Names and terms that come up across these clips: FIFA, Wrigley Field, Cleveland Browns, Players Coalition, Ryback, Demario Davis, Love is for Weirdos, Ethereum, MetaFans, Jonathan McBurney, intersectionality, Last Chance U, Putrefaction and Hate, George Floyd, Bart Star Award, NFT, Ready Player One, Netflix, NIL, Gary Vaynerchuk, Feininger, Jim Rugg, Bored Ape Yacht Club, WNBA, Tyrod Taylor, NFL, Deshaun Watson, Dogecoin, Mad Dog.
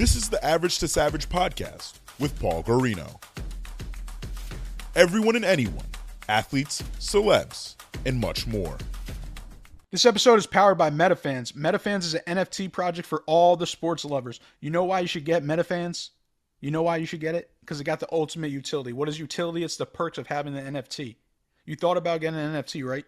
This is the Average to Savage Podcast with Paul Garino. Everyone and anyone, athletes, celebs, and much more. This episode is powered by MetaFans. MetaFans is an NFT project for all the sports lovers. You know why you should get MetaFans? You know why you should get it? Because it got the ultimate utility. What is utility? It's the perks of having the NFT. You thought about getting an NFT, right?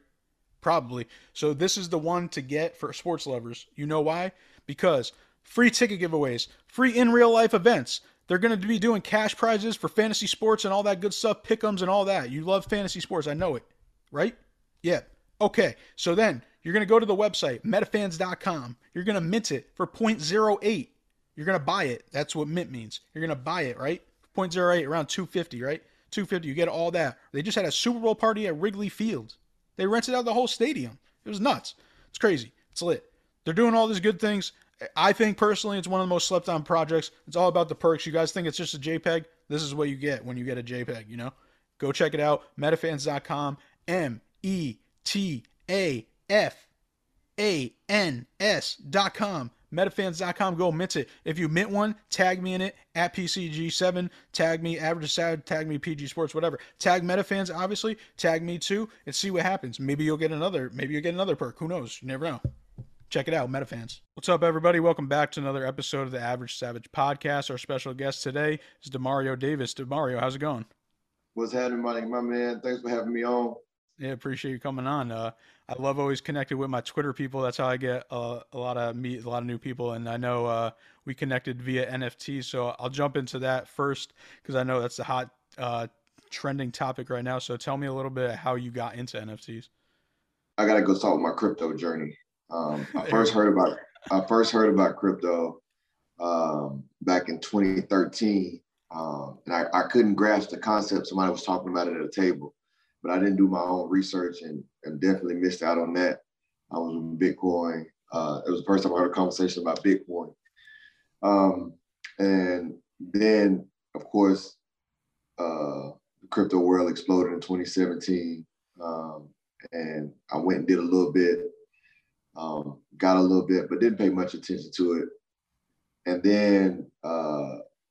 Probably. So this is the one to get for sports lovers. You know why? Because free ticket giveaways, free in real life events. They're going to be doing cash prizes for fantasy sports and all that good stuff, pick'ems and all that. You love fantasy sports. I know it, right? Yeah. Okay. So then you're going to go to the website, metafans.com. You're going to mint it for 0.08. You're going to buy it. That's what mint means. You're going to buy it, right? 0.08, around 250, right? 250, you get all that. They just had a Super Bowl party at Wrigley Field. They rented out the whole stadium. It was nuts. It's crazy. It's lit. They're doing all these good things. I think personally it's one of the most slept on projects. It's all about the perks. You guys think it's just a JPEG? This is what you get when you get a JPEG, you know? Go check it out. Metafans.com. MetaFans.com. Metafans.com. Go mint it. If you mint one, tag me in it at PCG7. Tag me Average Sad. Tag me PG Sports. Whatever. Tag MetaFans, obviously. Tag me too, and see what happens. Maybe you'll get another. Maybe you'll get another perk. Who knows? You never know. Check it out, MetaFans. What's up, everybody? Welcome back to another episode of the Average Savage Podcast. Our special guest today is Demario Davis. Demario, how's it going? What's happening, my man? Thanks for having me on. Yeah, appreciate you coming on. I love always connected with my Twitter people. That's how I get meet a lot of new people. And I know we connected via NFT. So I'll jump into that first because I know that's the hot trending topic right now. So tell me a little bit how you got into NFTs. I got to go start with my crypto journey. I first heard about crypto back in 2013. And I couldn't grasp the concept. Somebody was talking about it at a table. But I didn't do my own research and definitely missed out on that. I was with Bitcoin. It was the first time I heard a conversation about Bitcoin. And then, of course, the crypto world exploded in 2017. And I went and did a little bit, got a little bit, but didn't pay much attention to it. And then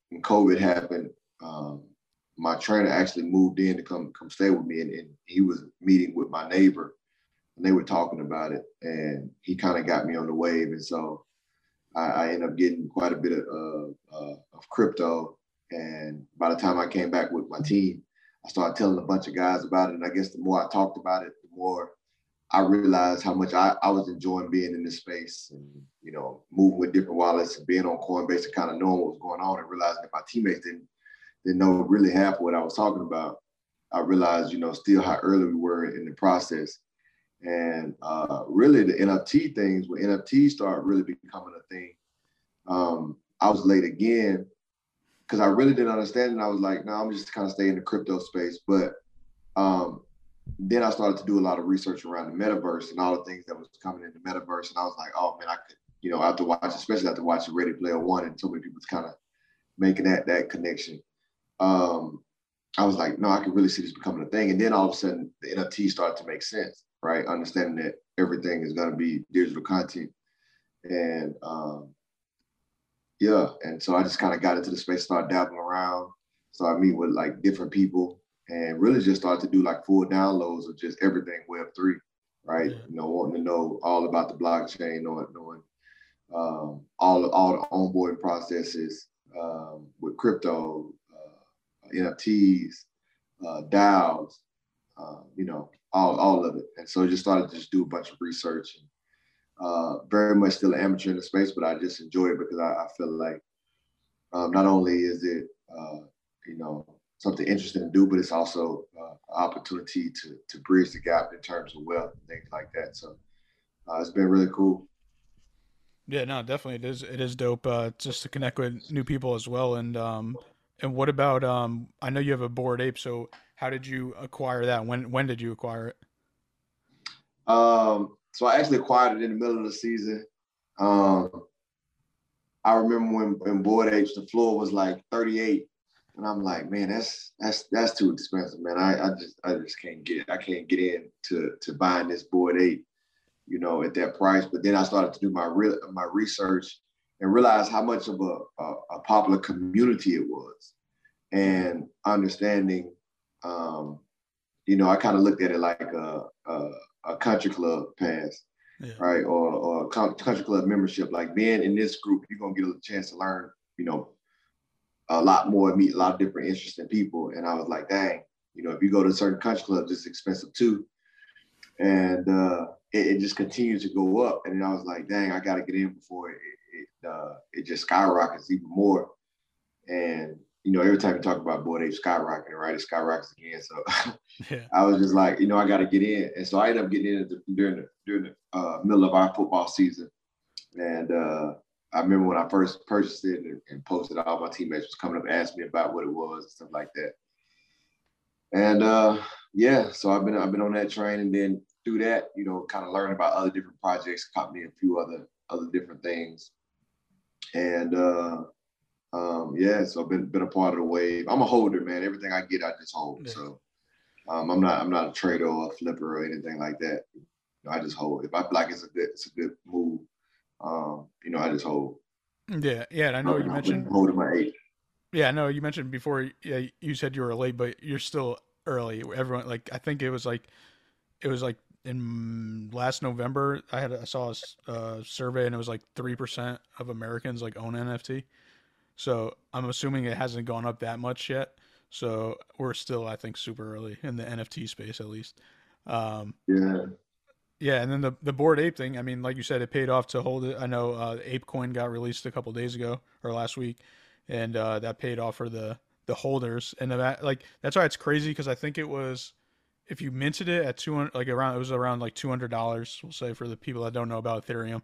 when COVID happened, my trainer actually moved in to come stay with me, and he was meeting with my neighbor, and they were talking about it, and he kind of got me on the wave, and so I ended up getting quite a bit of crypto. And by the time I came back with my team, I started telling a bunch of guys about it, and I guess the more I talked about it, the more I realized how much I was enjoying being in this space, and you know, moving with different wallets and being on Coinbase and kind of knowing what was going on, and realizing that my teammates didn't know really half what I was talking about. I realized, you know, still how early we were in the process. And really the NFT things, when NFTs started really becoming a thing, I was late again because I really didn't understand it. I was like, no, I'm just kind of staying in the crypto space. But then I started to do a lot of research around the metaverse and all the things that was coming in the metaverse. And I was like, oh man, I could, you know, especially after watching Ready Player One, and so many people was kind of making that connection. I was like, no, I can really see this becoming a thing. And then all of a sudden the NFT started to make sense, right? Understanding that everything is going to be digital content. And yeah. And so I just kind of got into the space, started dabbling around. So I meet with like different people and really just started to do like full downloads of just everything Web3, right? Yeah. You know, wanting to know all about the blockchain, knowing all the onboarding processes with crypto, NFTs, DAOs, you know, all of it. And so I just started to just do a bunch of research. And, very much still an amateur in the space, but I just enjoy it because I feel like not only is it, you know, something interesting to do, but it's also an opportunity to bridge the gap in terms of wealth and things like that. So it's been really cool. Yeah, no, definitely. It is dope just to connect with new people as well. And what about, I know you have a Bored Ape, so how did you acquire that? When did you acquire it? So I actually acquired it in the middle of the season. I remember when Bored Apes, the floor was like 38, and I'm like, man, that's too expensive, man. I just can't get it. I can't get into buying this Bored Ape, you know, at that price. But then I started to do my research and realize how much of a popular community it was. And understanding, you know, I kind of looked at it like a country club pass, right? Or a country club membership. Like being in this group, you're going to get a chance to learn, you know, a lot more, meet a lot of different interesting people. And I was like, dang, you know, if you go to certain country clubs, it's expensive too. And it just continued to go up. And then I was like, dang, I got to get in before it just skyrockets even more. And, you know, every time you talk about Bored Ape skyrocketing, right? It skyrockets again. So I was just like, you know, I got to get in. And so I ended up getting in during the middle of our football season. And I remember when I first purchased it and posted, all my teammates was coming up and asking me about what it was and stuff like that. And yeah, so I've been on that train, and then through that, you know, kind of learning about other different projects, caught me a few other different things. And yeah, so I've been a part of the wave. I'm a holder, man. Everything I get, I just hold. Yeah. So I'm not a trader or a flipper or anything like that. You know, I just hold. If I feel like it's a good move, you know, I just hold. Yeah, yeah. And I know you mentioned holding my eight. Yeah, I know you mentioned before. Yeah, you said you were late, but you're still early. Everyone, like, I think it was like in last November, I saw a survey, and it was like 3% of Americans like own NFT. So I'm assuming it hasn't gone up that much yet. So we're still, I think, super early in the NFT space, at least. Yeah. Yeah, and then the Bored Ape thing. I mean, like you said, it paid off to hold it. I know ApeCoin got released a couple days ago or last week. And that paid off for the holders, and like that's why it's crazy, because I think it was, if you minted it at around $200, we'll say, for the people that don't know about Ethereum,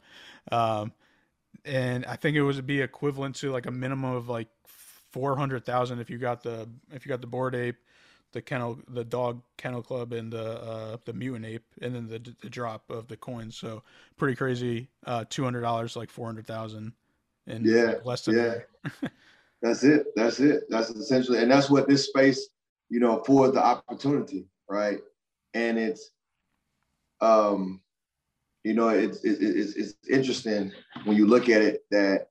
and I think it was be equivalent to like a minimum of like 400,000 if you got the Bored Ape, the Dog Kennel Club, and the Mutant Ape, and then the drop of the coins. So pretty crazy, $200 like 400,000. And yeah, less than that. That's it. That's essentially, and that's what this space, you know, affords the opportunity, right? And it's, you know, it's interesting when you look at it that,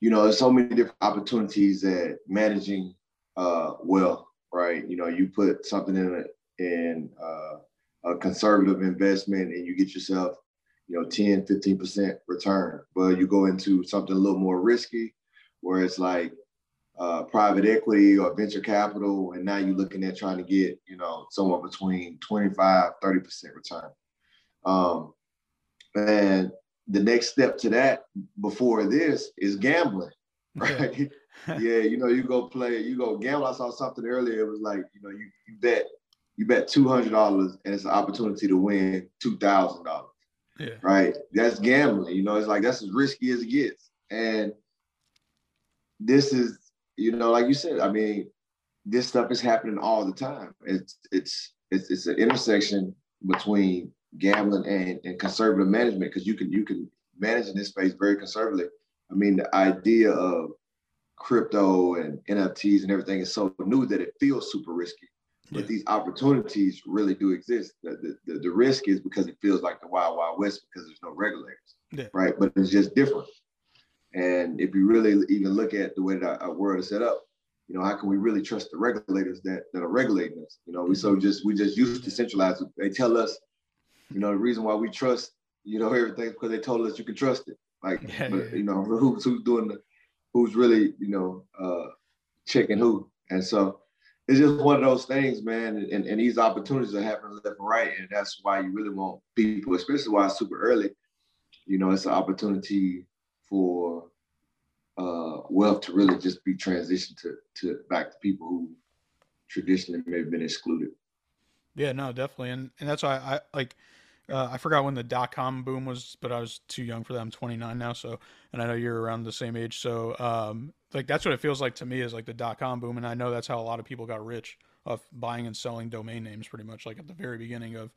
you know, there's so many different opportunities at managing wealth, right? You know, you put something in a conservative investment, and you get yourself, you know, 10, 15% return. But you go into something a little more risky, where it's like private equity or venture capital, and now you're looking at trying to get, you know, somewhere between 25, 30% return. And the next step to that before this is gambling, right? Yeah, you know, you go gamble. I saw something earlier. It was like, you know, you bet $200, and it's an opportunity to win $2,000. Yeah. Right. That's gambling. You know, it's like, that's as risky as it gets. And this is, you know, like you said, I mean, this stuff is happening all the time. It's an intersection between gambling and conservative management, because you can manage in this space very conservatively. I mean, the idea of crypto and NFTs and everything is so new that it feels super risky. But these opportunities really do exist. The risk is because it feels like the wild, wild west, because there's no regulators, right? But it's just different. And if you really even look at the way that our world is set up, you know, how can we really trust the regulators that are regulating us? You know, we just used to centralize. They tell us, you know, the reason why we trust, you know, everything, because they told us you can trust it. Like, but, you know, who's really, you know, checking who, and so. It's just one of those things, man, and these opportunities are happening left and right, and that's why you really want people, especially why it's super early. You know, it's an opportunity for wealth to really just be transitioned to back to people who traditionally may have been excluded. Yeah, no, definitely, and that's why I like. I forgot when the .com boom was, but I was too young for that. I'm 29 now, so, and I know you're around the same age, so. Like, that's what it feels like to me, is like the .com boom. And I know that's how a lot of people got rich off buying and selling domain names, pretty much, like at the very beginning of,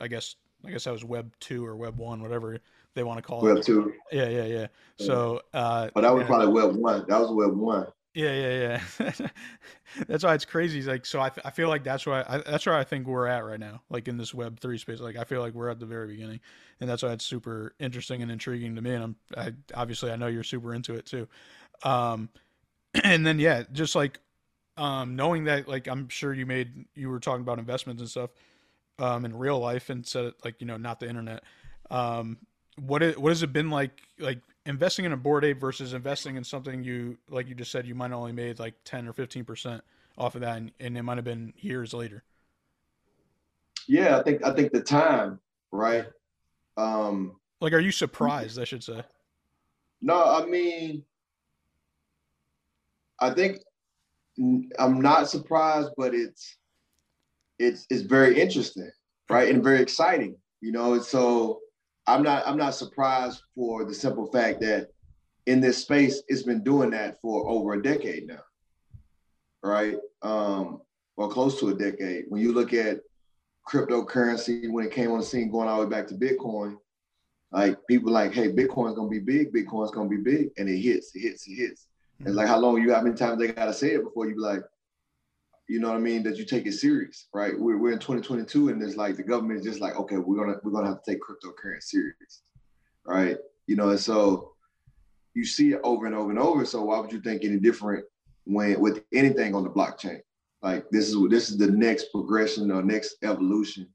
I guess that was Web 2 or Web 1, whatever they want to call it. Web 2. Yeah. So. But that was probably Web 1. That was Web 1. Yeah. That's why it's crazy. Like, so I feel like that's why that's where I think we're at right now, like in this Web3 space. Like, I feel like we're at the very beginning, and that's why it's super interesting and intriguing to me. And I obviously, I know you're super into it too. And then, yeah, just like, knowing that, like, I'm sure you were talking about investments and stuff, in real life, and said, like, you know, not the internet. What has it been like investing in a Bored Ape versus investing in something you just said you might only made like 10 or 15% off of that, and it might have been years later? Yeah, I think the time, right? Like, are you surprised, I should say? No, I mean, I think I'm not surprised, but it's very interesting, right? And very exciting, you know? And so I'm not surprised for the simple fact that in this space, it's been doing that for over a decade now, right? Or close to a decade. When you look at cryptocurrency, when it came on the scene, going all the way back to Bitcoin, like, people like, hey, Bitcoin's gonna be big, Bitcoin's gonna be big. And it hits. Mm-hmm. And like, how long how many times they gotta say it before you be like, you know what I mean, that you take it serious, right? We're in 2022, and it's like the government is just like, okay, we're gonna have to take cryptocurrency serious, right? You know, and so you see it over and over and over. So why would you think any different with anything on the blockchain? Like, this is the next progression or next evolution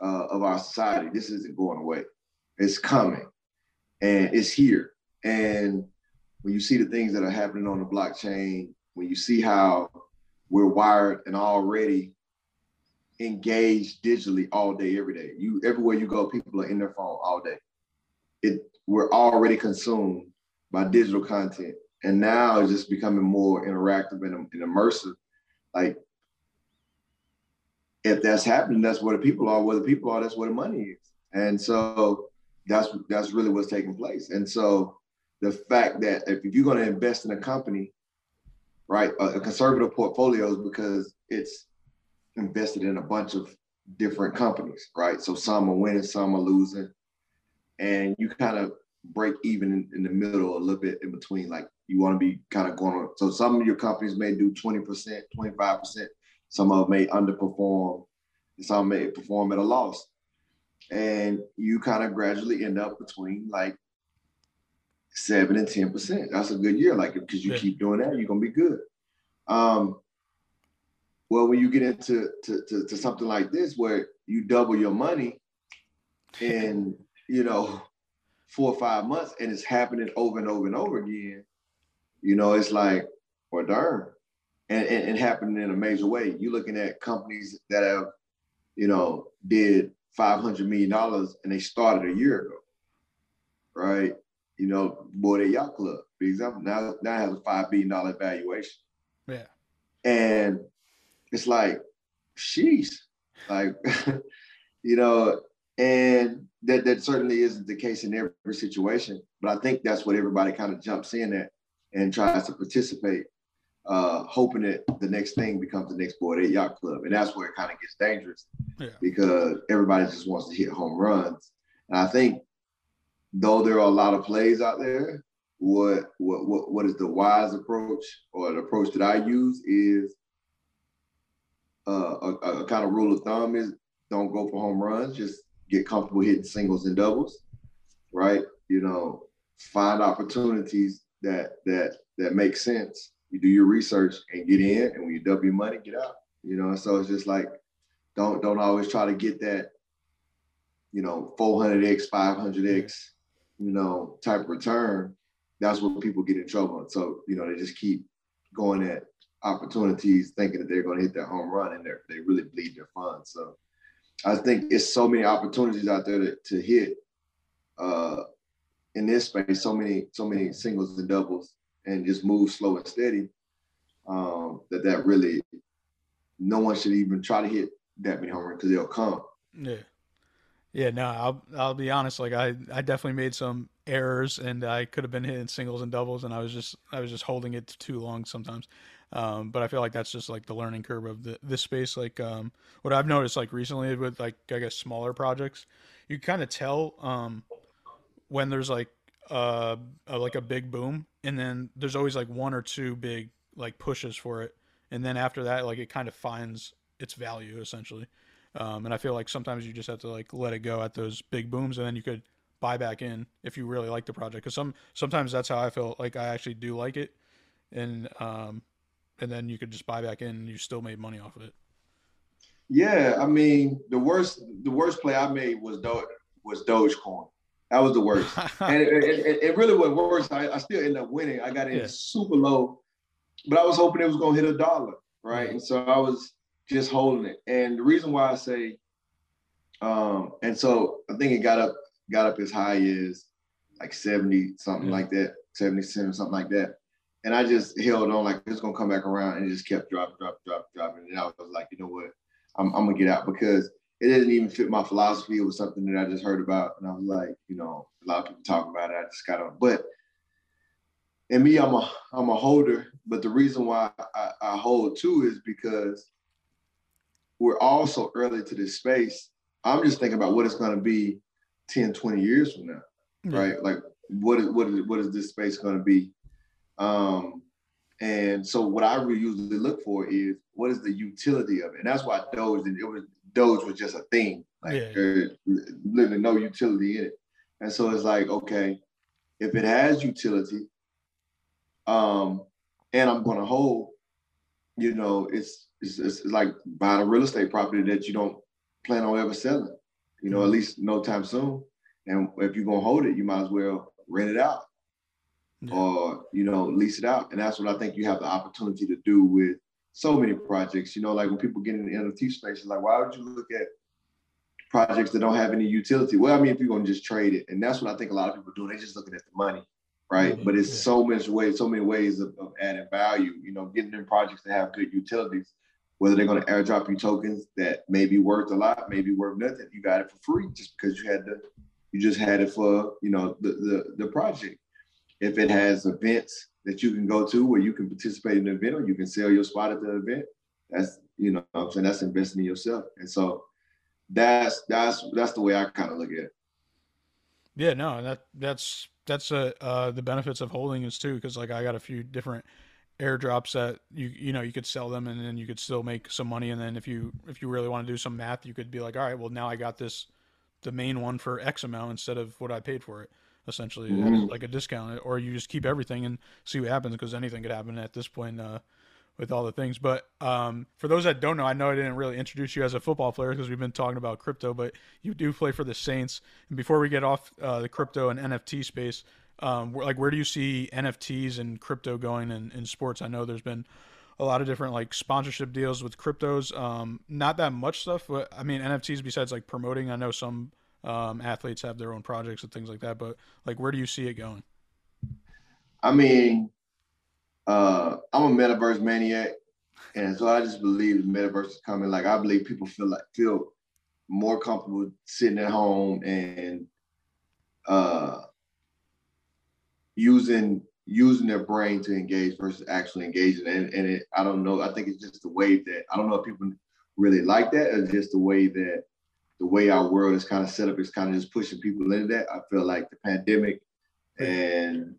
of our society. This isn't going away. It's coming, and it's here. And when you see the things that are happening on the blockchain, when you see how we're wired and already engaged digitally all day, every day. Everywhere you go, people are in their phone all day. We're already consumed by digital content. And now it's just becoming more interactive and immersive. Like, if that's happening, that's where the people are. Where the people are, that's where the money is. And so that's really what's taking place. And so the fact that if you're going to invest in a company, right, a conservative portfolios, because it's invested in a bunch of different companies, right? So some are winning, some are losing, and you kind of break even in the middle a little bit in between. Like, you want to be kind of going on. So some of your companies may do 20%, 25%. Some of them may underperform, and some may perform at a loss, and you kind of gradually end up between like 7% and 10%. That's a good year, like, because you keep doing that, you're gonna be good. Well, when you get into to something like this, where you double your money in 4 or 5 months, and it's happening over and over and over again, it's like, well, darn, and happening in a major way. You're looking at companies that have, did $500 million, and they started a year ago, right? Bored Ape Yacht Club, for example, now it has a $5 billion valuation. Yeah. And it's like, sheesh, like, and that certainly isn't the case in every situation, but I think that's what everybody kind of jumps in at and tries to participate, hoping that the next thing becomes the next Bored Ape Yacht Club. And that's where it kind of gets dangerous, because everybody just wants to hit home runs. And I think, though there are a lot of plays out there, what is the wise approach, or the approach that I use, is a kind of rule of thumb is, don't go for home runs, just get comfortable hitting singles and doubles, right? Find opportunities that make sense. You do your research and get in, and when you double your money, get out. So it's just like, don't always try to get that 400x, 500x. Type of return. That's what people get in trouble on. So, they just keep going at opportunities thinking that they're going to hit that home run, and they really bleed their funds. So I think it's so many opportunities out there to hit in this space, so many singles and doubles, and just move slow and steady, that really, no one should even try to hit that many home runs, because they'll come. Yeah. Yeah, no, I'll be honest. Like, I definitely made some errors, and I could have been hitting singles and doubles, and I was just holding it too long sometimes. But I feel like that's just like the learning curve of this space. Like, what I've noticed, like, recently with, like, I guess, smaller projects, you kind of tell when there's like a big boom, and then there's always like one or two big like pushes for it. And then after that, like it kind of finds its value essentially. And I feel like sometimes you just have to like let it go at those big booms, and then you could buy back in if you really like the project. Cause sometimes that's how I feel, like I actually do like it. And then you could just buy back in and you still made money off of it. Yeah. I mean, the worst play I made was Dogecoin. That was the worst. And it really was worse. I still ended up winning. I got in super low, but I was hoping it was going to hit $1. Right. And so I was just holding it. And the reason why I say, and so I think it got up as high as like 70, something like that, 70 cents or something like that. And I just held on like it's going to come back around, and it just kept dropping. And I was like, you know what, I'm going to get out, because it didn't even fit my philosophy. It was something that I just heard about. And I was like, you know, a lot of people talk about it. I just got on. But, and me, I'm a holder. But the reason why I hold too is because we're all so early to this space. I'm just thinking about what it's going to be 10, 20 years from now, right? Like what is this space going to be? And so what I really usually look for is what is the utility of it. And that's why Doge was just a thing. Like there's literally no utility in it. And so it's like, okay, if it has utility, and I'm gonna hold, you know, it's like buying a real estate property that you don't plan on ever selling, you know, at least no time soon. And if you're gonna hold it, you might as well rent it out. Or, you know, lease it out. And that's what I think you have the opportunity to do with so many projects. You know, like when people get in the NFT space, it's like, why would you look at projects that don't have any utility? Well, I mean, if you're going to just trade it. And that's what I think a lot of people do. They're just looking at the money, right? But it's so many ways of adding value, you know, getting in projects that have good utilities, whether they're going to airdrop you tokens that may be worth a lot, may be worth nothing. You got it for free just because you just had it for, you know, the project. If it has events that you can go to where you can participate in an event, or you can sell your spot at the event, that's, you know what I'm saying, that's investing in yourself. And so that's the way I kind of look at it. Yeah, no, that's the benefits of holding is too, because like I got a few different airdrops that you know you could sell them, and then you could still make some money. And then if you really want to do some math, you could be like, all right, well now I got this, the main one for X amount instead of what I paid for it. Essentially like a discount, or you just keep everything and see what happens, because anything could happen at this point with all the things. But for those that don't know, I know I didn't really introduce you as a football player because we've been talking about crypto, but you do play for the Saints. And before we get off the crypto and NFT space, where do you see NFTs and crypto going in sports? I know there's been a lot of different like sponsorship deals with cryptos, not that much stuff, but I mean NFTs besides like promoting, I know some athletes have their own projects and things like that, but like, where do you see it going? I mean, I'm a metaverse maniac. And so I just believe the metaverse is coming. Like, I believe people feel more comfortable sitting at home and, using their brain to engage versus actually engaging. And I don't know. I think it's just the way that, I don't know if people really like that, or just the way our world is kind of set up is kind of just pushing people into that. I feel like the pandemic and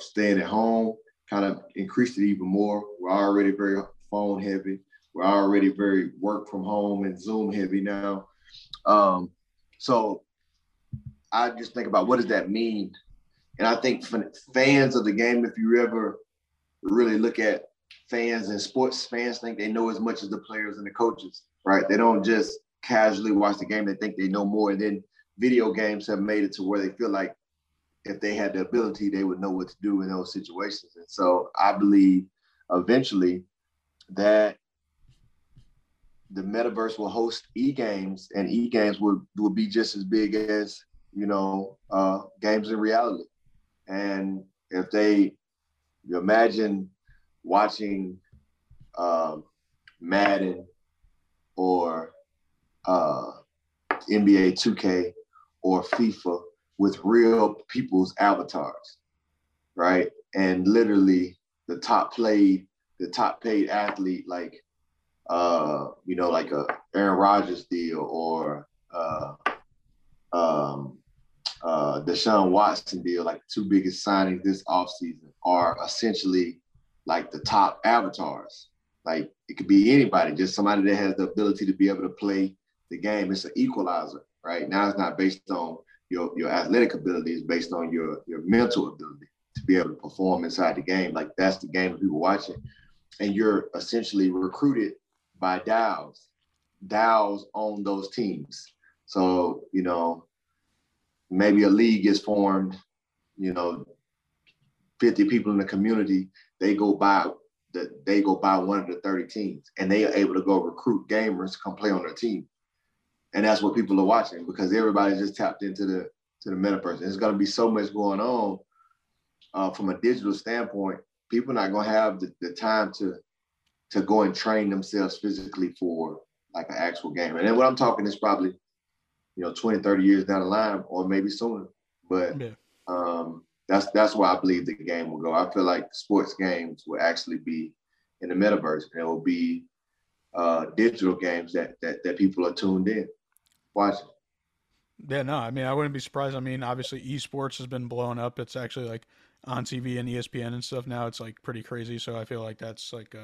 staying at home kind of increased it even more. We're already very phone heavy. We're already very work from home and Zoom heavy now. So I just think about, what does that mean? And I think for fans of the game, if you ever really look at fans and sports, fans think they know as much as the players and the coaches, right? They don't just casually watch the game, they think they know more. And then video games have made it to where they feel like if they had the ability, they would know what to do in those situations. And so I believe eventually that the metaverse will host e-games, and e-games will be just as big as, you know, games in reality. And if you imagine watching Madden or NBA 2K or FIFA with real people's avatars, right? And literally the top paid athlete, like, you know, like a Aaron Rodgers deal, or Deshaun Watson deal, like the two biggest signings this offseason are essentially like the top avatars. Like it could be anybody, just somebody that has the ability to be able to play the game. It's an equalizer, right? Now it's not based on your athletic ability, it's based on your mental ability to be able to perform inside the game. Like that's the game people watching. And you're essentially recruited by DAOs own those teams. So, you know, maybe a league is formed, you know, 50 people in the community, they go buy one of the 30 teams and they are able to go recruit gamers to come play on their team. And that's what people are watching because everybody's just tapped into the metaverse. There's going to be so much going on from a digital standpoint. People are not going to have the time to go and train themselves physically for like an actual game. And then what I'm talking is probably, you know, 20, 30 years down the line or maybe sooner. But yeah. That's why I believe the game will go. I feel like sports games will actually be in the metaverse, and it will be digital games that people are tuned in watching. Yeah, no, I mean, I wouldn't be surprised. I mean, obviously esports has been blown up. It's actually like on TV and ESPN and stuff now. It's like pretty crazy. So I feel like that's like,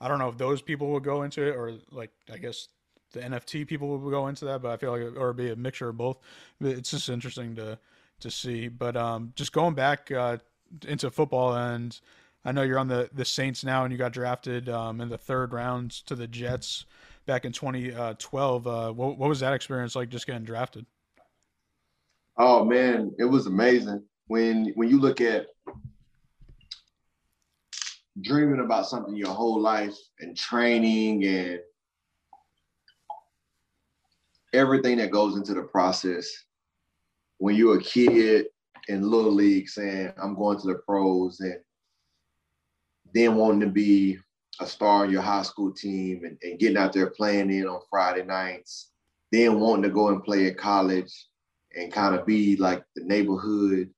I don't know if those people will go into it or like, I guess the NFT people will go into that, but I feel like or be a mixture of both. It's just interesting to see, but just going back into football, and I know you're on the Saints now, and you got drafted in the third round to the Jets back in 2012. What was that experience like, just getting drafted? Oh man, it was amazing. When you look at dreaming about something your whole life and training and everything that goes into the process, when you're a kid in Little League saying, I'm going to the pros, and then wanting to be a star on your high school team and getting out there playing in on Friday nights, then wanting to go and play at college and kind of be like the neighborhood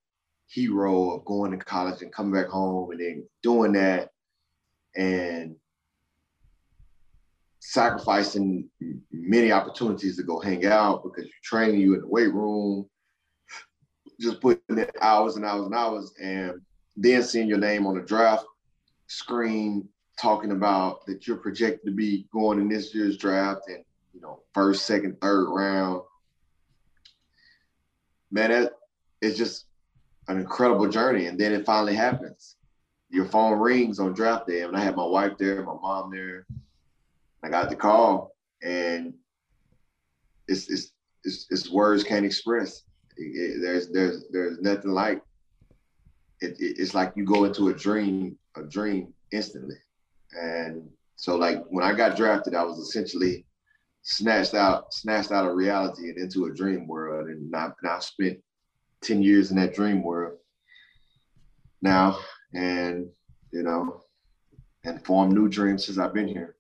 hero of going to college and coming back home and then doing that and sacrificing many opportunities to go hang out because you're training, you in the weight room, just putting in hours and hours and hours, and then seeing your name on the draft screen talking about that you're projected to be going in this year's draft and, you know, first, second, third round. Man, that is just an incredible journey. And then it finally happens. Your phone rings on draft day. And I had my wife there, my mom there. I got the call, and it's words can't express. There's nothing like it. It's like you go into a dream instantly. And so like when I got drafted, I was essentially snatched out of reality and into a dream world. And I've spent 10 years in that dream world now, and you know, and formed new dreams since I've been here.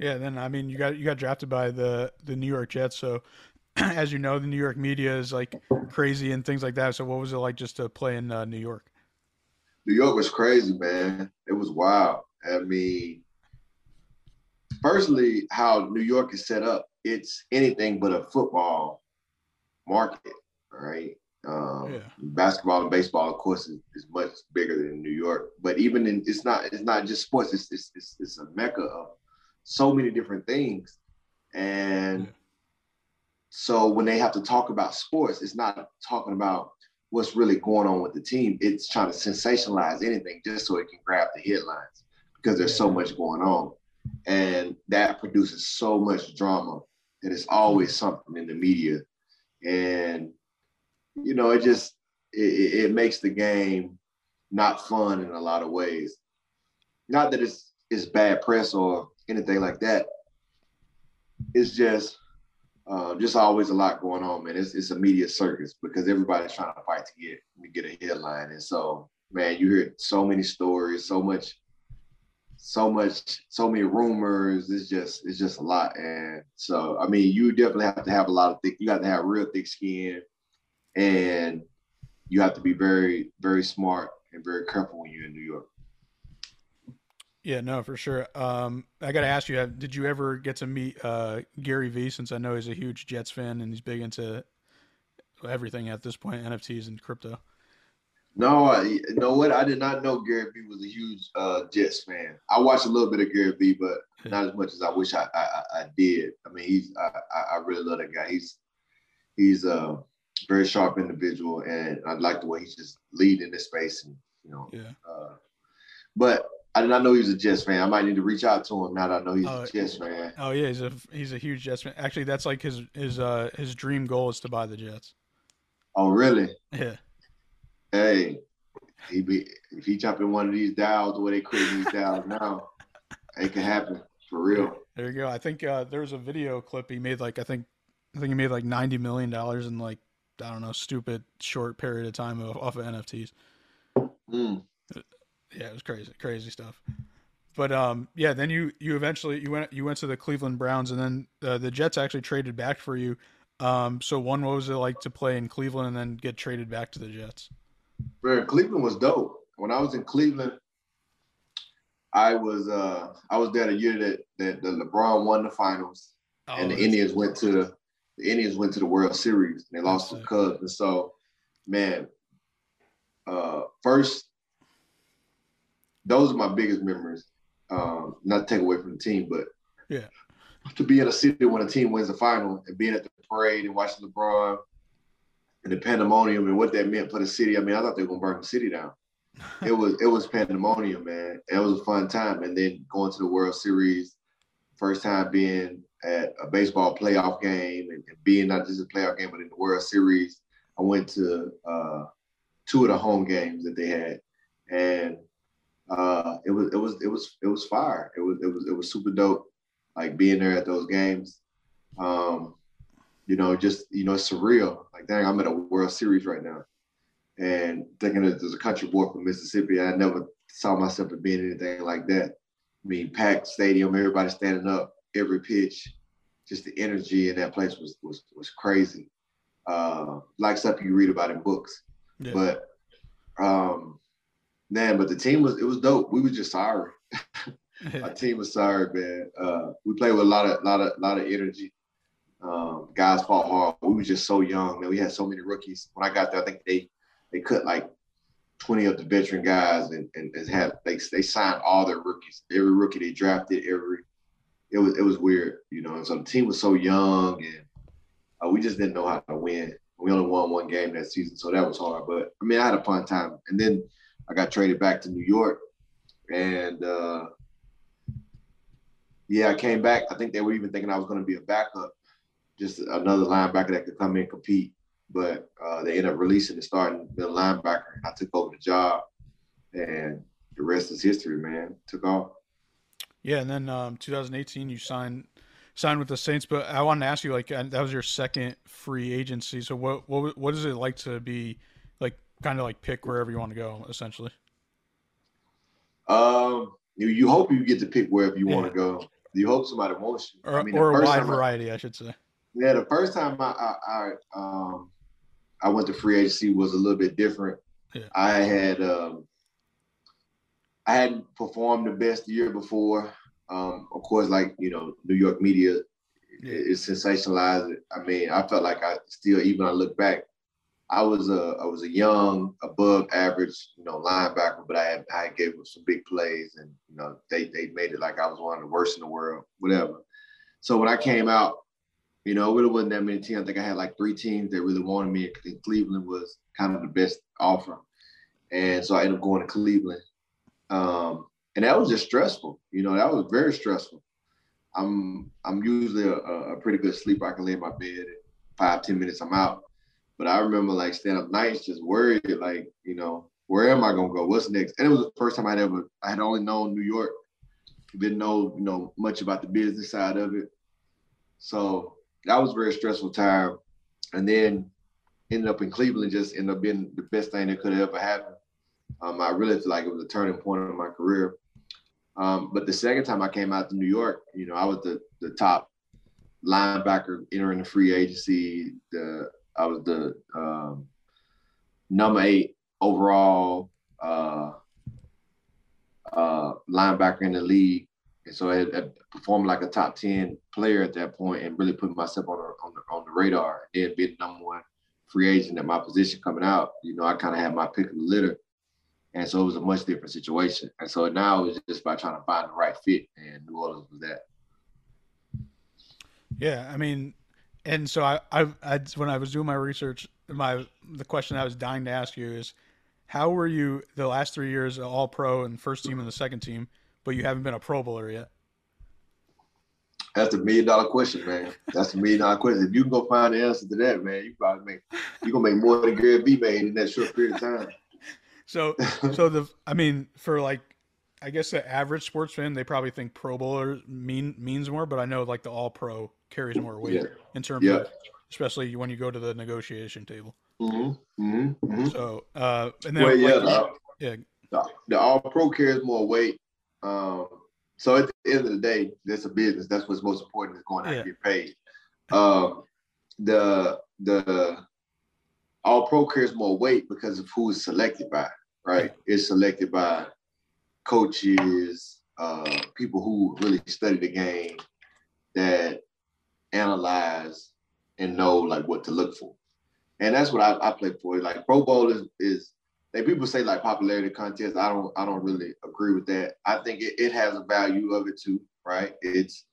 Yeah, then I mean, you got drafted by the New York Jets, so as you know, the New York media is like crazy and things like that. So what was it like just to play in New York? New York was crazy, man. It was wild. I mean, personally, how New York is set up, it's anything but a football market, right? Yeah. Basketball and baseball, of course, is much bigger than New York. But even in, it's not just sports. It's a mecca of so many different things. And so when they have to talk about sports, it's not talking about what's really going on with the team. It's trying to sensationalize anything just so it can grab the headlines because there's so much going on. And that produces so much drama that it's always something in the media. And, you know, it just, it makes the game not fun in a lot of ways. Not that it's bad press or anything like that. It's just always a lot going on, man. It's a media circus because everybody's trying to fight to get a headline. And so, man, you hear so many stories, so many rumors. It's just a lot. And so, I mean, you definitely have to have you got to have real thick skin, and you have to be very, very smart and very careful when you're in New York. Yeah, no, for sure. I got to ask you, did you ever get to meet Gary V, since I know he's a huge Jets fan and he's big into everything at this point, NFTs and crypto? No, you know what? I did not know Gary Vee was a huge Jets fan. I watched a little bit of Gary Vee, but not as much as I wish I did. I mean, I really love that guy. He's a very sharp individual, and I like the way he's just leading this space. And but I did not know he was a Jets fan. I might need to reach out to him now that I know he's a Jets fan. Oh yeah, he's a huge Jets fan. Actually, that's like his dream goal is to buy the Jets. Oh really? Yeah. Hey, if he chopping one of these dials the way they create these dials now, it can happen for real. There you go. I think there was a video clip he made. Like I think he made like $90 million in like I don't know, stupid short period of time off of NFTs. Mm. Yeah, it was crazy stuff. But yeah, then you eventually you went to the Cleveland Browns, and then the Jets actually traded back for you. So one, what was it like to play in Cleveland and then get traded back to the Jets? Man, Cleveland was dope. When I was in Cleveland, I was there the year that the LeBron won the finals, and the Indians went to the World Series. And they lost to the Cubs, and so man, first those are my biggest memories. Not to take away from the team, but yeah, to be in a city when a team wins the final and being at the parade and watching LeBron. And the pandemonium and what that meant for the city. I mean, I thought they were gonna burn the city down. It was pandemonium, man. It was a fun time. And then going to the World Series, first time being at a baseball playoff game and being not just a playoff game, but in the World Series. I went to two of the home games that they had, and it was fire. It was super dope, like being there at those games. You know, just, you know, it's surreal. Like, dang, I'm at a World Series right now. And thinking that there's a country boy from Mississippi, I never saw myself as being anything like that. I mean, packed stadium, everybody standing up, every pitch. Just the energy in that place was crazy. Like stuff you read about in books. Yeah. But, but the team it was dope. We were just sorry. Our team was sorry, man. We played with a lot of energy. Guys fought hard. We were just so young, man. We had so many rookies. When I got there, I think they cut like 20 of the veteran guys and had they signed all their rookies. Every rookie they drafted, it was weird, you know. And so the team was so young, and we just didn't know how to win. We only won one game that season, so that was hard. But I mean, I had a fun time. And then I got traded back to New York, and I came back. I think they were even thinking I was going to be a backup. Just another linebacker that could come in and compete, but they ended up releasing the starting middle linebacker. I took over the job, and the rest is history, man. Took off. Yeah, and then 2018, you signed with the Saints. But I wanted to ask you, like, that was your second free agency. So what is it like to be, like, kind of like pick wherever you want to go, essentially? You hope you get to pick wherever you want to go. You hope somebody wants you, or a wide variety, I should say. Yeah, the first time I went to free agency was a little bit different. Yeah. I hadn't performed the best the year before. Of course, like, you know, New York media is sensationalized. I mean, I felt like even I look back, I was a young, above average, you know, linebacker, but I gave them some big plays, and you know, they made it like I was one of the worst in the world, whatever. So when I came out, you know, it really wasn't that many teams. I think I had like 3 teams that really wanted me. I think Cleveland was kind of the best offer. And so I ended up going to Cleveland. And that was just stressful. You know, that was very stressful. I'm usually a pretty good sleeper. I can lay in my bed in 5-10 minutes, I'm out. But I remember like staying up nights just worried, like, you know, where am I going to go? What's next? And it was the first time I had only known New York. Didn't know, you know, much about the business side of it. So that was a very stressful time. And then ended up in Cleveland, just ended up being the best thing that could have ever happened. I really feel like it was a turning point in my career. But the second time I came out to New York, you know, I was the top linebacker entering the free agency. I was the number 8 overall linebacker in the league. And so I performed like a top 10 player at that point and really put myself on the radar. And then being the number 1 free agent at my position coming out, you know, I kind of had my pick of the litter. And so it was a much different situation. And so now it's just about trying to find the right fit, and New Orleans was that. Yeah, I mean, and so I when I was doing my research, the question I was dying to ask you is, how were you the last 3 years all pro and first team and the second team, but you haven't been a Pro Bowler yet? That's $1 million question, man. That's $1 million question. If you can go find the answer to that, man, you're gonna make more than Gary V made in that short period of time. So for, like, I guess the average sports fan, they probably think Pro Bowler means more, but I know, like, the all pro carries more weight in terms of, especially when you go to the negotiation table. Mm-hmm. Mm-hmm. Mm-hmm. So, and then the all pro carries more weight. So at the end of the day, that's a business. That's what's most important, is going out and get paid. The all pro carries more weight because of who it's selected by, right? It's selected by coaches, people who really study the game, that analyze and know, like, what to look for. And that's what I play for. Like, Pro Bowl is like, people say, like, popularity contest. I don't really agree with that. I think it has a value of it too, right? It's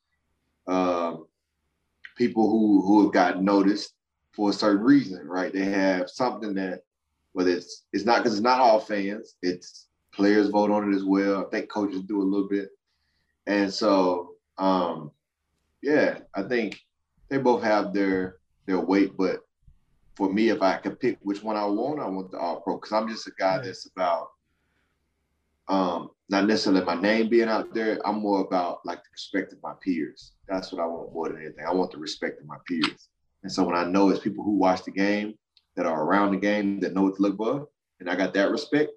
people who have gotten noticed for a certain reason, right? They have something that, whether it's not, because it's not all fans, it's players vote on it as well. I think coaches do a little bit. And so, I think they both have their weight. But for me, if I could pick which one I want the all pro, because I'm just a guy that's about not necessarily my name being out there. I'm more about, like, the respect of my peers. That's what I want more than anything. I want the respect of my peers. And so when I know it's people who watch the game, that are around the game, that know what to look for, and I got that respect,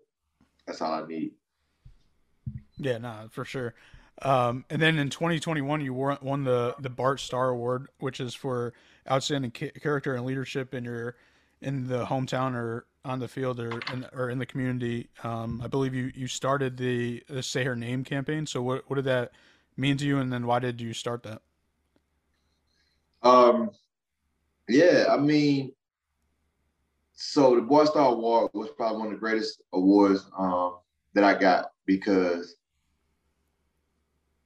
that's all I need. Yeah, no, for sure. And then in 2021, you won the Bart Star Award, which is for outstanding character and leadership in the hometown or on the field or in the community. I believe you started the Say Her Name campaign. So what did that mean to you? And then why did you start that? Yeah, I mean, so the Boy Star Award was probably one of the greatest awards that I got, because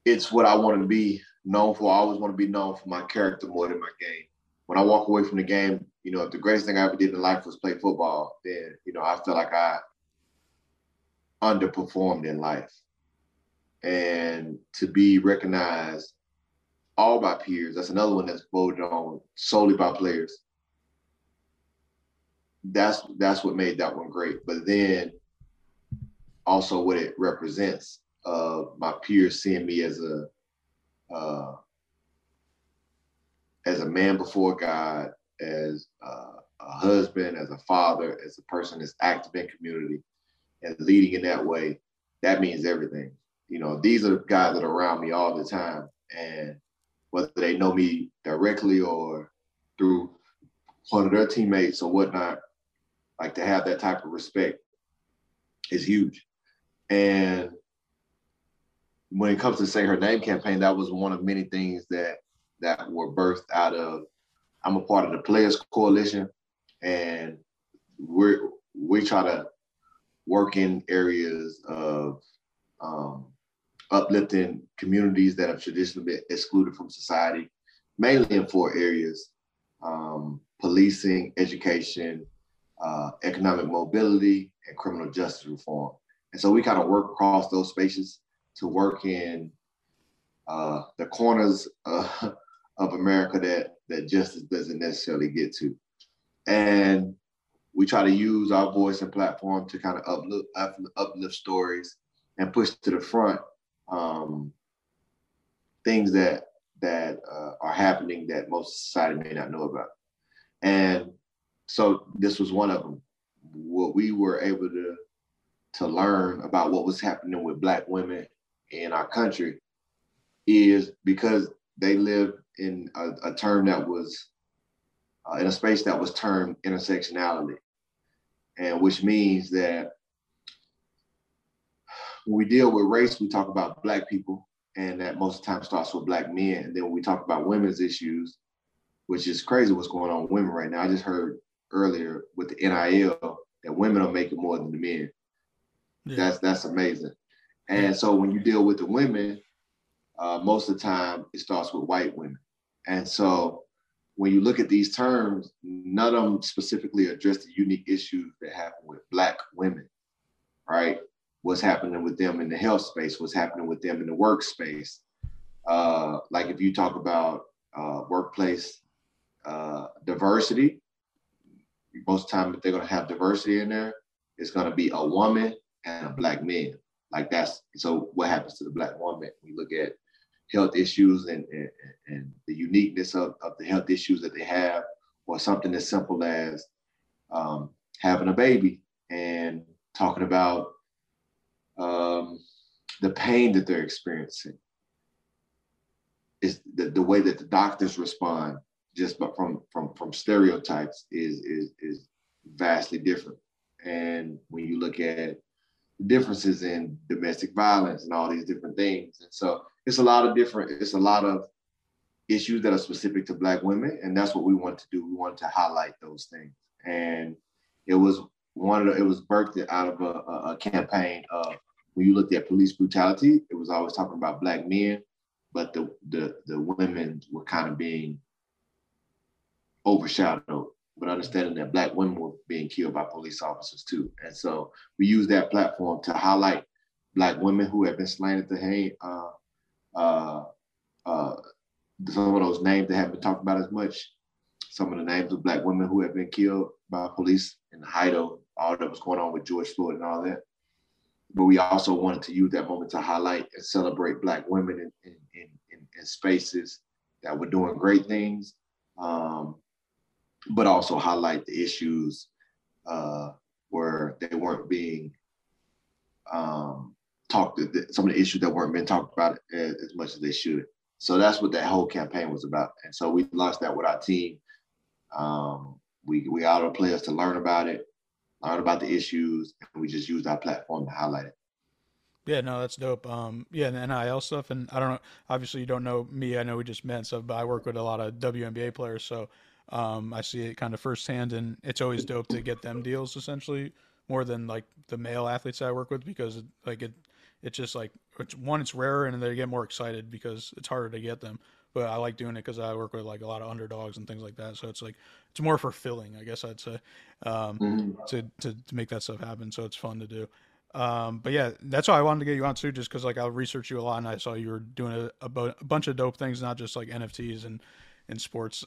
it's what I want to be known for. I always want to be known for my character more than my game. When I walk away from the game, you know, if the greatest thing I ever did in life was play football, then, you know, I feel like I underperformed in life. And to be recognized all by peers, that's another one that's voted on solely by players. That's what made that one great. But then also what it represents of my peers seeing me as a man before God, as a husband, as a father, as a person that's active in community and leading in that way. That means everything. You know, these are the guys that are around me all the time, and whether they know me directly or through one of their teammates or whatnot, like, to have that type of respect is huge. And when it comes to Say Her Name campaign, that was one of many things that were birthed out of, I'm a part of the Players Coalition, and we try to work in areas of uplifting communities that have traditionally been excluded from society, mainly in 4 areas: policing, education, economic mobility, and criminal justice reform. And so we kind of work across those spaces to work in the corners of America that justice doesn't necessarily get to. And we try to use our voice and platform to kind of uplift stories and push to the front things that are happening that most society may not know about. And so this was one of them. What we were able to learn about what was happening with Black women in our country is because they live in a term that was in a space that was termed intersectionality, and which means that when we deal with race, we talk about Black people, and that most of the time starts with Black men. And then when we talk about women's issues, which is crazy what's going on with women right now. I just heard earlier with the NIL, that women are making more than the men. Yeah. That's amazing. And so when you deal with the women, most of the time it starts with white women. And so when you look at these terms, none of them specifically address the unique issues that happen with Black women, right? What's happening with them in the health space, what's happening with them in the workspace. Like if you talk about workplace diversity, most of the time if they're gonna have diversity in there, it's gonna be a woman and a Black man. Like that's, so what happens to the Black woman? We look at health issues and the uniqueness of the health issues that they have, or something as simple as having a baby and talking about the pain that they're experiencing. It's the way that the doctors respond just from stereotypes is vastly different. And when you look at differences in domestic violence and all these different things. And so it's a lot of issues that are specific to Black women. And that's what we want to do. We want to highlight those things. And it was birthed out of a campaign of, when you looked at police brutality, it was always talking about Black men, but the women were kind of being overshadowed, but understanding that Black women were being killed by police officers too. And so we use that platform to highlight Black women who have been slain at the hand. Some of those names that haven't been talked about as much, some of the names of Black women who have been killed by police in the height of all that was going on with George Floyd and all that. But we also wanted to use that moment to highlight and celebrate Black women in spaces that were doing great things, but also highlight the issues where they weren't being talked, some of the issues that weren't being talked about as much as they should. So that's what that whole campaign was about. And so we launched that with our team. We allowed our players to learn about it, learn about the issues, and we just used our platform to highlight it. Yeah, no, that's dope. Yeah, and the NIL stuff, and I don't know, obviously you don't know me, I know we just met, so, but I work with a lot of WNBA players, so I see it kind of firsthand, and it's always dope to get them deals essentially, more than like the male athletes I work with, because like it's just like, it's rarer and they get more excited because it's harder to get them. But I like doing it because I work with like a lot of underdogs and things like that. So it's like, it's more fulfilling, I guess I'd say, to make that stuff happen. So it's fun to do. But yeah, that's why I wanted to get you on too, just cause like I'll research you a lot and I saw you were doing a bunch of dope things, not just like NFTs and sports.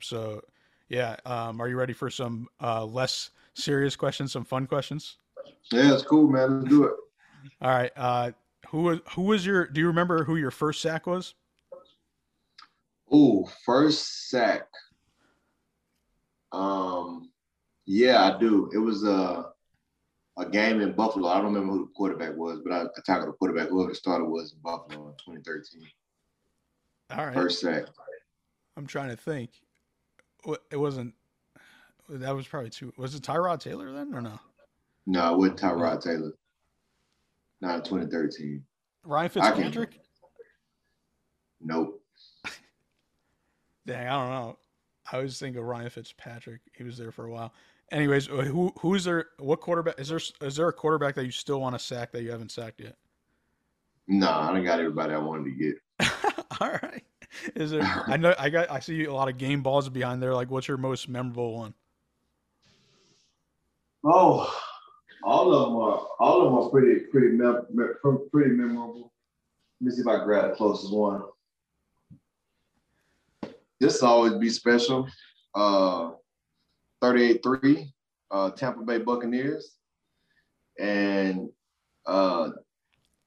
So yeah. Are you ready for some less serious questions, some fun questions? Yeah, it's cool, man. Let's do it. All right. Who was your, do you remember who your first sack was? Oh, first sack. Yeah, I do. It was a game in Buffalo. I don't remember who the quarterback was, but I tackled the quarterback, whoever the starter was in Buffalo in 2013. All right. First sack. I'm trying to think. It wasn't, that was probably too, was it Tyrod Taylor then or no? No, it wasn't Tyrod Taylor. Not in 2013. Ryan Fitzpatrick? Nope. Dang, I don't know. I always think of Ryan Fitzpatrick. He was there for a while. Anyways, who's there? What quarterback? Is there a quarterback that you still want to sack that you haven't sacked yet? No, I done got everybody I wanted to get. All right. Is there? I know I see a lot of game balls behind there. Like, what's your most memorable one? Oh, all of them are pretty memorable. Let me see if I grab the closest one. This will always be special. 38-3, Tampa Bay Buccaneers. And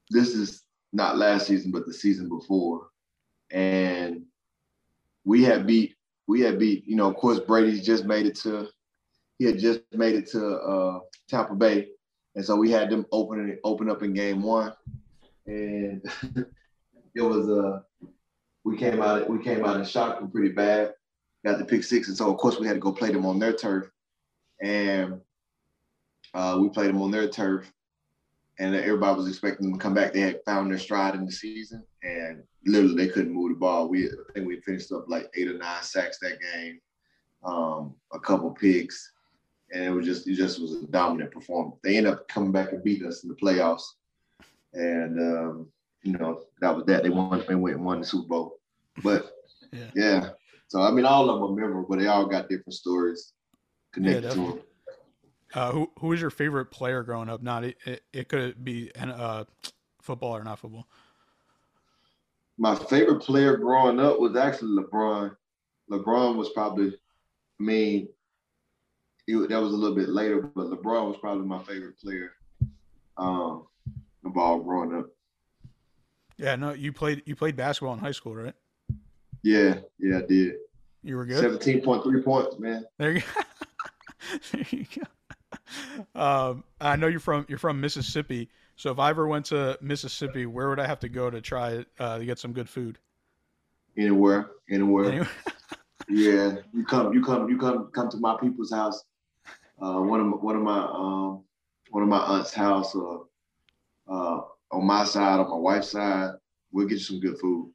this is not last season, but the season before. And we had beat, you know, of course, Brady's just made it to, he had just made it to Tampa Bay. And so we had them open up in game one. And it was we came out and shocked them pretty bad. Got the pick six. And so of course we had to go play them on their turf. And we played them on their turf. And everybody was expecting them to come back. They had found their stride in the season, and literally they couldn't move the ball. I think we finished up like 8 or 9 sacks that game. a couple picks, and it just was a dominant performance. They ended up coming back and beating us in the playoffs, and you know, that was that. They went and won the Super Bowl. But yeah. So I mean, all of them are memorable, but they all got different stories connected to them. Who was your favorite player growing up? It could be football or not football. My favorite player growing up was actually LeBron. LeBron was probably, that was a little bit later, but LeBron was probably my favorite player of all growing up. Yeah, no, you played basketball in high school, right? Yeah, I did. You were good? 17.3 points, man. There you go. There you go. I know you're from Mississippi. So if I ever went to Mississippi, where would I have to go to try to get some good food? Anywhere. Yeah, you come to my people's house. One of my aunt's house, on my side, on my wife's side, we'll get you some good food.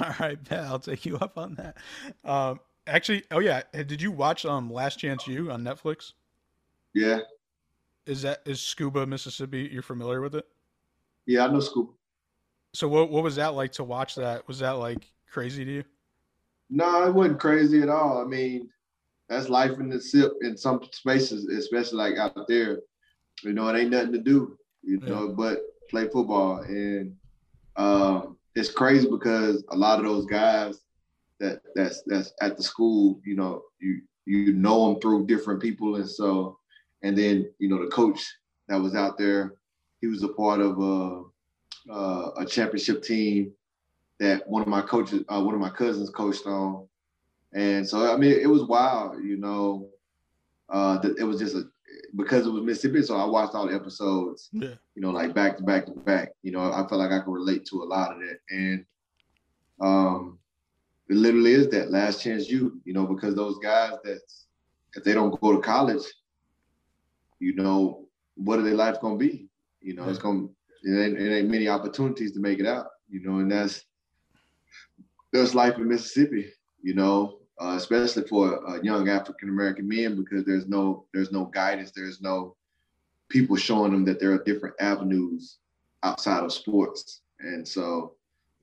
All right, Pat, I'll take you up on that. Actually, oh yeah, did you watch Last Chance U on Netflix? Yeah. Is Scuba, Mississippi, you're familiar with it? Yeah, I know Scuba. So what was that like to watch that? Was that like crazy to you? No, it wasn't crazy at all. I mean, that's life in the sip in some spaces, especially like out there. You know, it ain't nothing to do, but play football. And it's crazy because a lot of those guys that's at the school, you know, you know them through different people. And so, and then, you know, the coach that was out there, he was a part of a championship team that one of my cousins coached on. And so, I mean, it was wild, you know, it was just because it was Mississippi. So I watched all the episodes, you know, like back to back, you know, I felt like I could relate to a lot of that. And, it literally is that last chance you know, because those guys that if they don't go to college, you know, what are their life going to be? You know, it ain't many opportunities to make it out, you know, and that's life in Mississippi, you know, especially for young African-American men, because there's no guidance. There's no people showing them that there are different avenues outside of sports. And so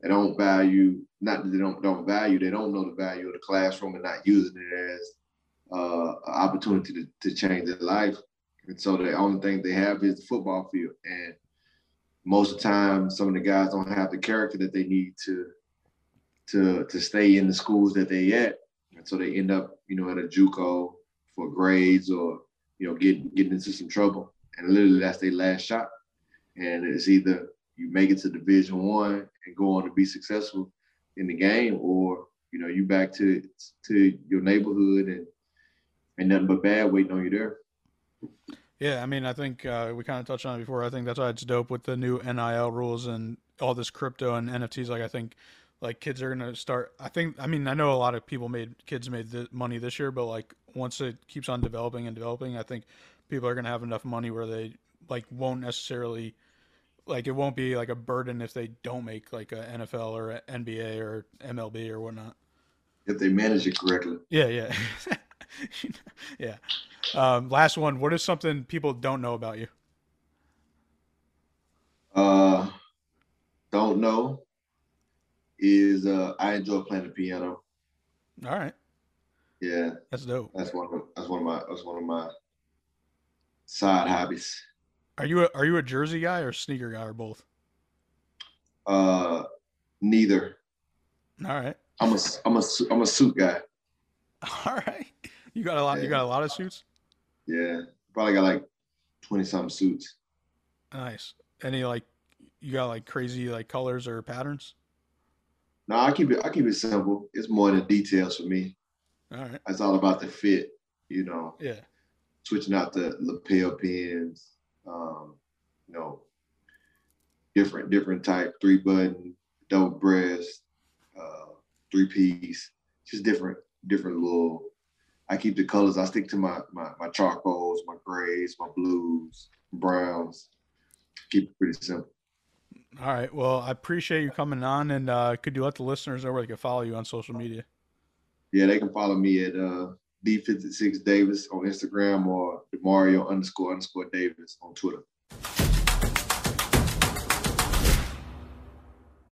they don't value, not that they don't value, they don't know the value of the classroom and not using it as an opportunity to change their life. And so the only thing they have is the football field. And most of the time, some of the guys don't have the character that they need to stay in the schools that they at. And so they end up, you know, at a JUCO for grades or, you know, getting into some trouble. And literally that's their last shot. And it's either you make it to Division One and go on to be successful in the game, or, you know, you back to your neighborhood and nothing but bad waiting on you there. Yeah, I mean, I think we kind of touched on it before. I think that's why it's dope with the new NIL rules and all this crypto and NFTs. Like, I think like kids are going to start, I know a lot of people kids made the money this year, but like once it keeps on developing, I think people are going to have enough money where they like won't necessarily, like it won't be like a burden if they don't make like a NFL or a NBA or MLB or whatnot. If they manage it correctly. Yeah. Yeah. Last one. What is something people don't know about you? Don't know is I enjoy playing the piano. All right. Yeah. That's dope. That's one of my side hobbies. Are you a jersey guy or sneaker guy or both? Neither. All right. I'm a suit guy. All right. You got a lot. Yeah. You got a lot of suits. Yeah, probably got like 20-something suits. Nice. Any like you got like crazy like colors or patterns? No, I keep it simple. It's more the details for me. All right. It's all about the fit, you know. Yeah. Switching out the lapel pins. You know, different type, 3-button, double breast, 3-piece, just different little. I keep the colors. I stick to my charcoals, my grays, my blues, browns. Keep it pretty simple. All right. Well, I appreciate you coming on, and could you let the listeners know where they can follow you on social media? Yeah, they can follow me at D56 Davis on Instagram or Demario__Davis on Twitter.